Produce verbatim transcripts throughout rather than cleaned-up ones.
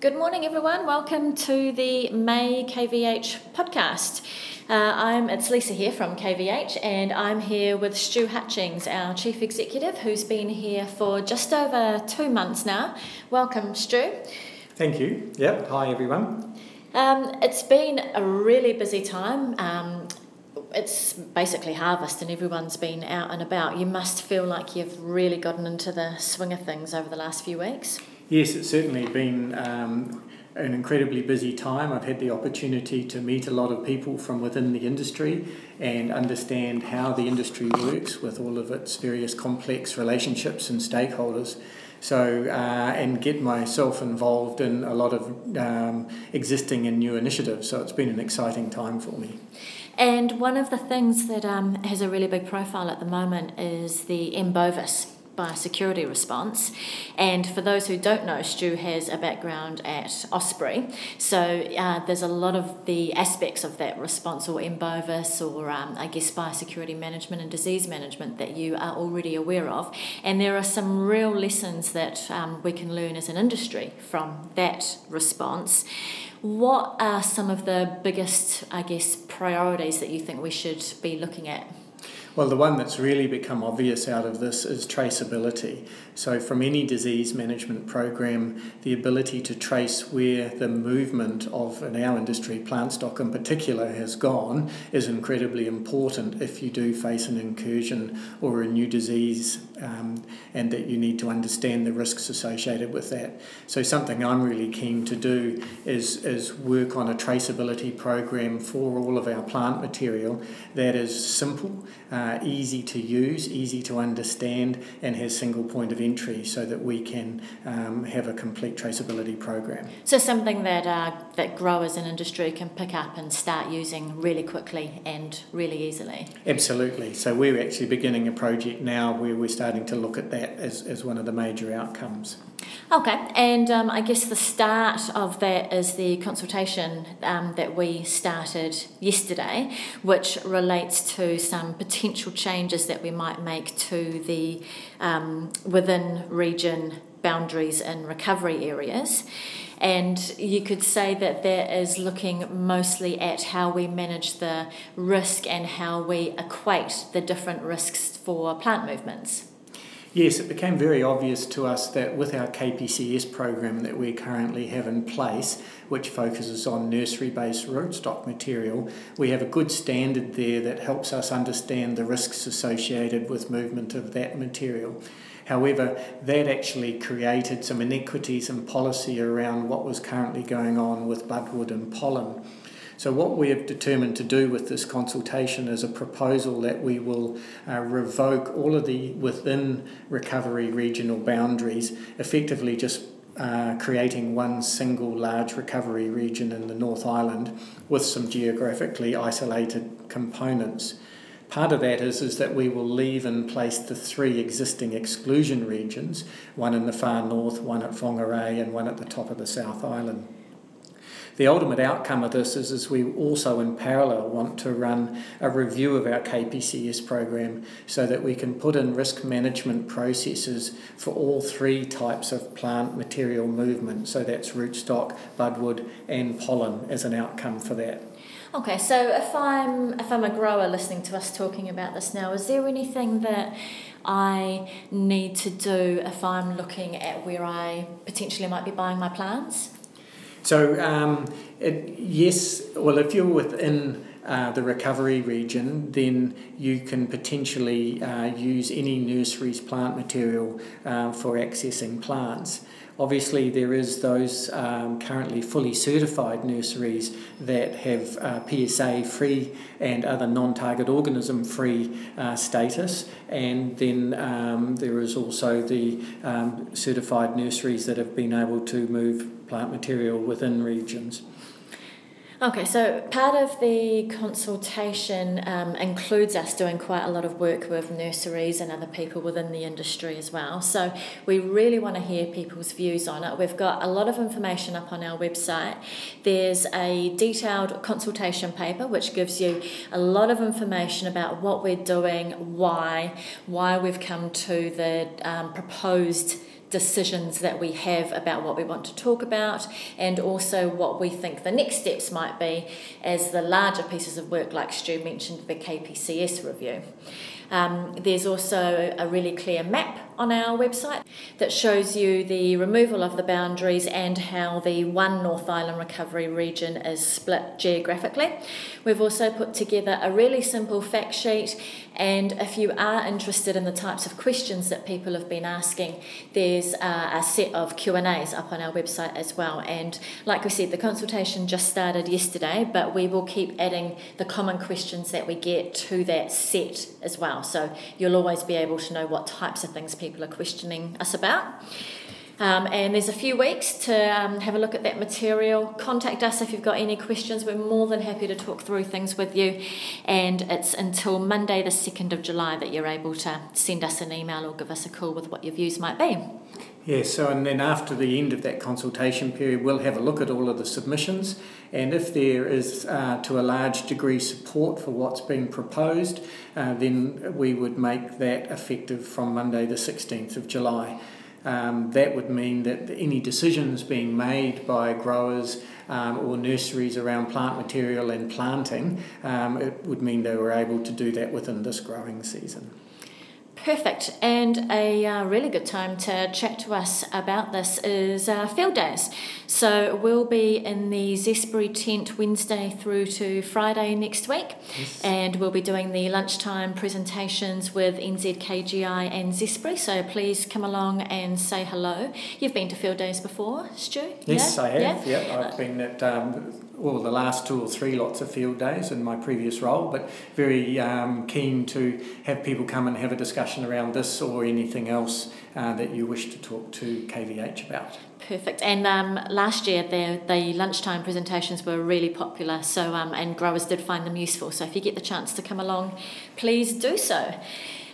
Good morning, everyone. Welcome to the May K V H podcast. Uh, I'm It's Lisa here from K V H, and I'm here with Stu Hutchings, our Chief Executive, who's been here for just over two months now. Welcome, Stu. Thank you. Yep. Hi, everyone. Um, it's been a really busy time. Um, it's basically harvest and everyone's been out and about. You must feel like you've really gotten into the swing of things over the last few weeks. Yes, it's certainly been um, an incredibly busy time. I've had the opportunity to meet a lot of people from within the industry and understand how the industry works with all of its various complex relationships and stakeholders. So, uh, and get myself involved in a lot of um, existing and new initiatives. So it's been an exciting time for me. And one of the things that um, has a really big profile at the moment is the M. bovis biosecurity response. And for those who don't know, Stu has a background at Osprey, so uh, there's a lot of the aspects of that response, or M. bovis, or um, I guess biosecurity management and disease management, that you are already aware of, and there are some real lessons that um, we can learn as an industry from that response. What are some of the biggest, I guess, priorities that you think we should be looking at? Well, the one that's really become obvious out of this is traceability. So from any disease management program, the ability to trace where the movement of, in our industry, plant stock in particular, has gone is incredibly important if you do face an incursion or a new disease, um, and that you need to understand the risks associated with that. So something I'm really keen to do is, is work on a traceability program for all of our plant material that is simple, um, Uh, easy to use, easy to understand, and has single point of entry, so that we can um, have a complete traceability program. So something that uh, that growers in industry can pick up and start using really quickly and really easily. Absolutely. So we're actually beginning a project now where we're starting to look at that as, as one of the major outcomes. Okay, and um, I guess the start of that is the consultation um, that we started yesterday, which relates to some potential changes that we might make to the um, within region boundaries in recovery areas. And you could say that that is looking mostly at how we manage the risk and how we equate the different risks for plant movements. Yes, it became very obvious to us that with our K P C S program that we currently have in place, which focuses on nursery-based rootstock material, we have a good standard there that helps us understand the risks associated with movement of that material. However, that actually created some inequities in policy around what was currently going on with budwood and pollen. So what we have determined to do with this consultation is a proposal that we will uh, revoke all of the within recovery regional boundaries, effectively just uh, creating one single large recovery region in the North Island with some geographically isolated components. Part of that is, is that we will leave in place the three existing exclusion regions, one in the far north, one at Whangarei, and one at the top of the South Island. The ultimate outcome of this is, is we also in parallel want to run a review of our K P C S program so that we can put in risk management processes for all three types of plant material movement. So that's rootstock, budwood and pollen as an outcome for that. Okay, so if I'm if I'm a grower listening to us talking about this now, is there anything that I need to do if I'm looking at where I potentially might be buying my plants? So, um, it, yes, well, if you're within uh, the recovery region, then you can potentially uh, use any nursery's plant material uh, for accessing plants. Obviously, there is those um, currently fully certified nurseries that have uh, P S A-free and other non-target organism-free uh, status, and then um, there is also the um, certified nurseries that have been able to move plant material within regions. Okay, so part of the consultation um, includes us doing quite a lot of work with nurseries and other people within the industry as well. So we really want to hear people's views on it. We've got a lot of information up on our website. There's a detailed consultation paper which gives you a lot of information about what we're doing, why, why we've come to the um, proposed decisions that we have about what we want to talk about, and also what we think the next steps might be as the larger pieces of work, like Stu mentioned, the K P C S review. Um, there's also a really clear map on our website that shows you the removal of the boundaries and how the One North Island Recovery Region is split geographically. We've also put together a really simple fact sheet, and if you are interested in the types of questions that people have been asking, there's uh, a set of Q and A's up on our website as well. And like we said, the consultation just started yesterday, but we will keep adding the common questions that we get to that set as well. So you'll always be able to know what types of things people are questioning us about. Um, and there's a few weeks to um, have a look at that material. Contact us if you've got any questions. We're more than happy to talk through things with you. And it's until Monday the second of July that you're able to send us an email or give us a call with what your views might be. Yeah, so and then after the end of that consultation period, we'll have a look at all of the submissions, and if there is uh, to a large degree support for what's being proposed, uh, then we would make that effective from Monday the sixteenth of July. Um, that would mean that any decisions being made by growers um, or nurseries around plant material and planting, um, it would mean they were able to do that within this growing season. Perfect, and a uh, really good time to chat to us about this is uh, field days. So we'll be in the Zespri tent Wednesday through to Friday next week, yes. And we'll be doing the lunchtime presentations with N Z K G I and Zespri, so please come along and say hello. You've been to field days before, Stu? Yes, yeah? I have, yeah. Yep. I've been at... Um, well, the last two or three lots of field days in my previous role, but very um, keen to have people come and have a discussion around this or anything else uh, that you wish to talk to K V H about. Perfect. And um, last year the, the lunchtime presentations were really popular, so um, and growers did find them useful. So if you get the chance to come along, please do so.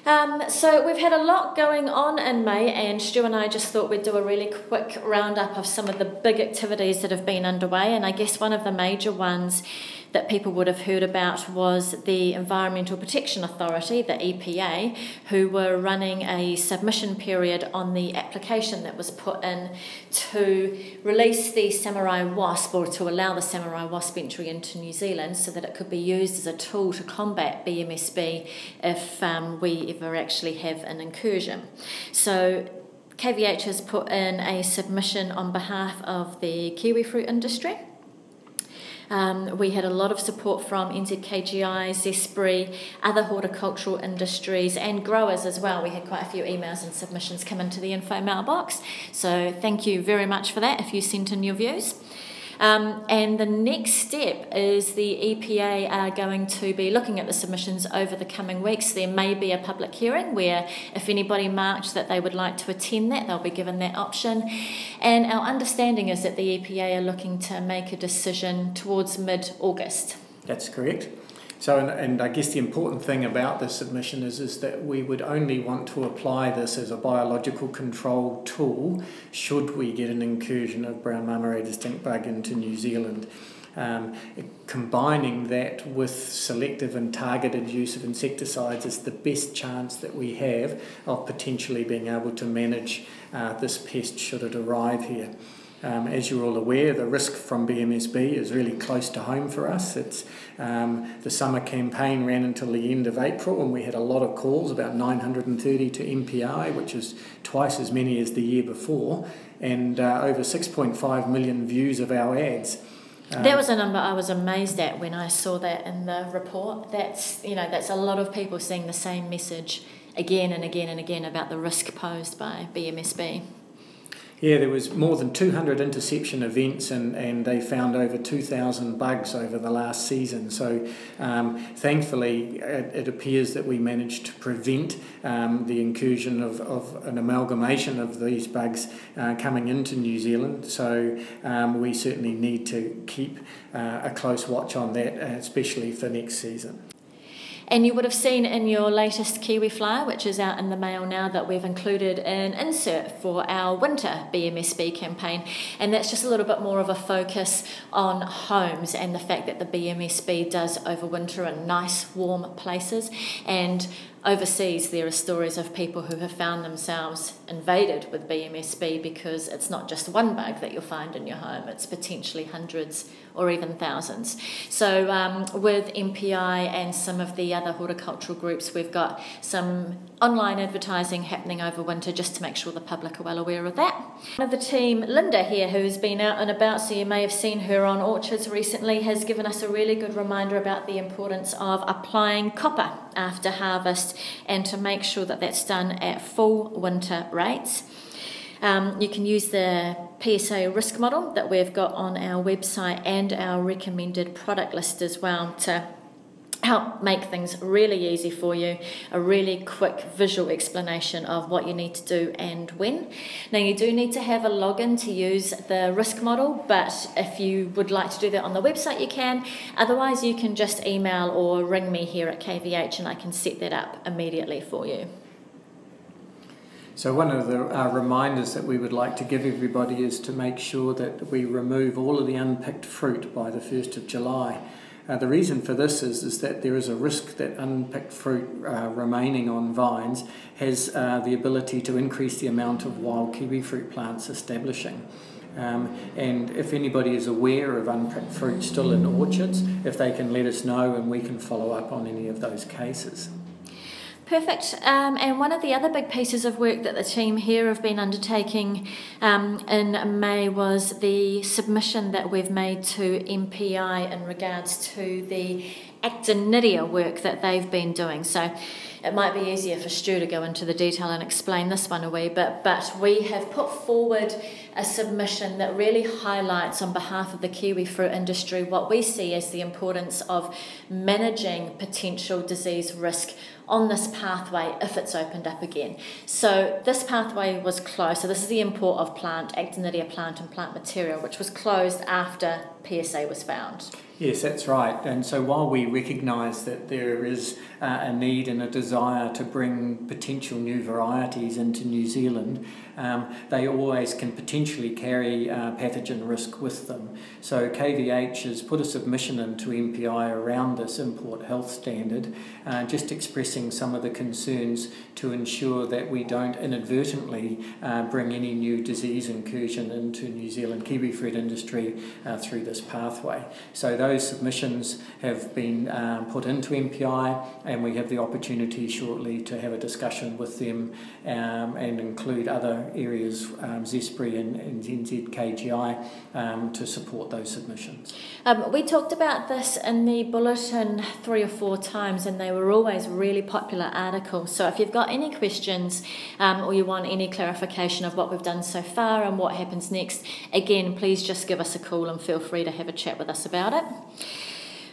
Um, so we've had a lot going on in May, and Stu and I just thought we'd do a really quick roundup of some of the big activities that have been underway. And I guess one of the major ones that people would have heard about was the Environmental Protection Authority, the E P A, who were running a submission period on the application that was put in to release the samurai wasp, or to allow the samurai wasp entry into New Zealand so that it could be used as a tool to combat B M S B if um, we ever actually have an incursion. So K V H has put in a submission on behalf of the kiwi fruit industry. Um, we had a lot of support from N Z K G I, Zespri, other horticultural industries and growers as well. We had quite a few emails and submissions come into the info mailbox. So thank you very much for that if you sent in your views. Um, and the next step is the E P A are going to be looking at the submissions over the coming weeks. There may be a public hearing where if anybody marked that they would like to attend that, they'll be given that option. And our understanding is that the E P A are looking to make a decision towards mid-August. That's correct. So, and, and I guess the important thing about this submission is, is that we would only want to apply this as a biological control tool should we get an incursion of brown marmorated distinct bug into New Zealand. Um, combining that with selective and targeted use of insecticides is the best chance that we have of potentially being able to manage uh, this pest should it arrive here. Um, as you're all aware, the risk from B M S B is really close to home for us. It's um, the summer campaign ran until the end of April, and we had a lot of calls, about nine hundred thirty to M P I, which is twice as many as the year before, and uh, over six point five million views of our ads. Um, that was a number I was amazed at when I saw that in the report. That's, you know, that's a lot of people seeing the same message again and again and again about the risk posed by B M S B. Yeah, there was more than two hundred interception events, and, and they found over two thousand bugs over the last season. So um, thankfully, it, it appears that we managed to prevent um, the incursion of, of an amalgamation of these bugs uh, coming into New Zealand. So um, we certainly need to keep uh, a close watch on that, especially for next season. And you would have seen in your latest Kiwi Flyer, which is out in the mail now, that we've included an insert for our winter B M S B campaign. And that's just a little bit more of a focus on homes and the fact that the B M S B does overwinter in nice, warm places. And Overseas, there are stories of people who have found themselves invaded with B M S B because it's not just one bug that you'll find in your home, it's potentially hundreds or even thousands. So um, with M P I and some of the other horticultural groups, we've got some online advertising happening over winter just to make sure the public are well aware of that. One of the team, Linda here, who's been out and about, so you may have seen her on orchards recently, has given us a really good reminder about the importance of applying copper after harvest and to make sure that that's done at full winter rates. Um, you can use the P S A risk model that we've got on our website and our recommended product list as well to help make things really easy for you, a really quick visual explanation of what you need to do and when. Now, you do need to have a login to use the risk model, but if you would like to do that on the website, you can. Otherwise, you can just email or ring me here at K V H and I can set that up immediately for you. So one of the uh, reminders that we would like to give everybody is to make sure that we remove all of the unpicked fruit by the first of July. Uh, the reason for this is, is that there is a risk that unpicked fruit uh, remaining on vines has uh, the ability to increase the amount of wild kiwi fruit plants establishing. Um, and if anybody is aware of unpicked fruit still in orchards, if they can let us know and we can follow up on any of those cases. Perfect. Um, and one of the other big pieces of work that the team here have been undertaking um, in May was the submission that we've made to M P I in regards to the actinidia work that they've been doing. So it might be easier for Stu to go into the detail and explain this one a wee bit, but we have put forward a submission that really highlights on behalf of the kiwi fruit industry what we see as the importance of managing potential disease risk on this pathway if it's opened up again. So this pathway was closed. So this is the import of plant, actinidia plant and plant material, which was closed after P S A was found. Yes, that's right. And so while we recognise that there is uh, a need and a desire to bring potential new varieties into New Zealand, um, they always can potentially carry uh, pathogen risk with them. So K V H has put a submission into M P I around this import health standard, uh, just expressing some of the concerns to ensure that we don't inadvertently uh, bring any new disease incursion into New Zealand kiwi fruit industry uh, through this pathway. So those submissions have been um, put into M P I, and we have the opportunity shortly to have a discussion with them um, and include other areas, um, Zespri and, and N Z K G I, um, to support those submissions. Um, we talked about this in the bulletin three or four times, and they were always really popular articles. So if you've got any questions um, or you want any clarification of what we've done so far and what happens next, again, please just give us a call and feel free to have a chat with us about it.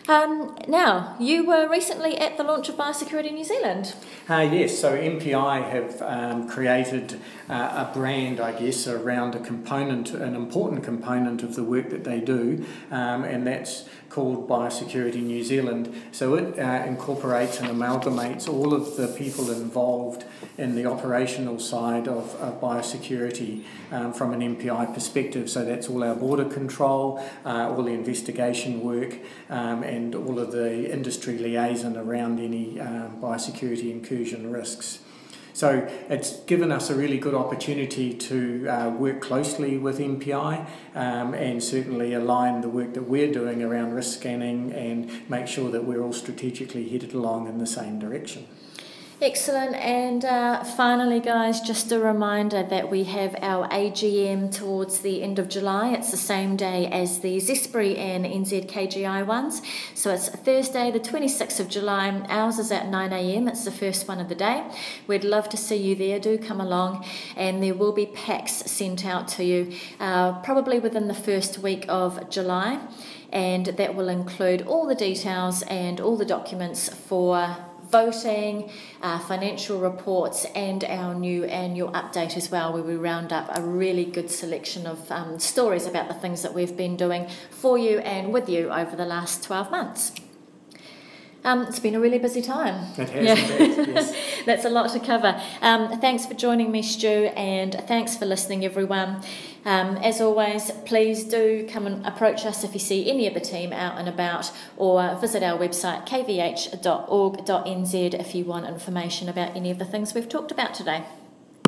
Um, now, you were recently at the launch of Biosecurity New Zealand. Uh, yes, so M P I have um, created uh, a brand, I guess, around a component, an important component of the work that they do, um, and that's called Biosecurity New Zealand. So it uh, incorporates and amalgamates all of the people involved in the operational side of, of biosecurity um, from an M P I perspective. So that's all our border control, uh, all the investigation work, um, and all of the industry liaison around any um, biosecurity incursion risks. So it's given us a really good opportunity to uh, work closely with M P I um, and certainly align the work that we're doing around risk scanning and make sure that we're all strategically headed along in the same direction. Excellent. And uh, finally, guys, just a reminder that we have our A G M towards the end of July. It's the same day as the Zespri and N Z K G I ones. So it's Thursday, the twenty-sixth of July. Ours is at nine a.m. It's the first one of the day. We'd love to see you there. Do come along. And there will be packs sent out to you uh, probably within the first week of July. And that will include all the details and all the documents for voting, uh, financial reports, and our new annual update as well, where we round up a really good selection of um, stories about the things that we've been doing for you and with you over the last twelve months. Um, it's been a really busy time. It has, yeah. indeed, yes. That's a lot to cover. Um, thanks for joining me, Stu, and thanks for listening, everyone. Um, as always, please do come and approach us if you see any of the team out and about, or visit our website k v h dot org dot n z if you want information about any of the things we've talked about today.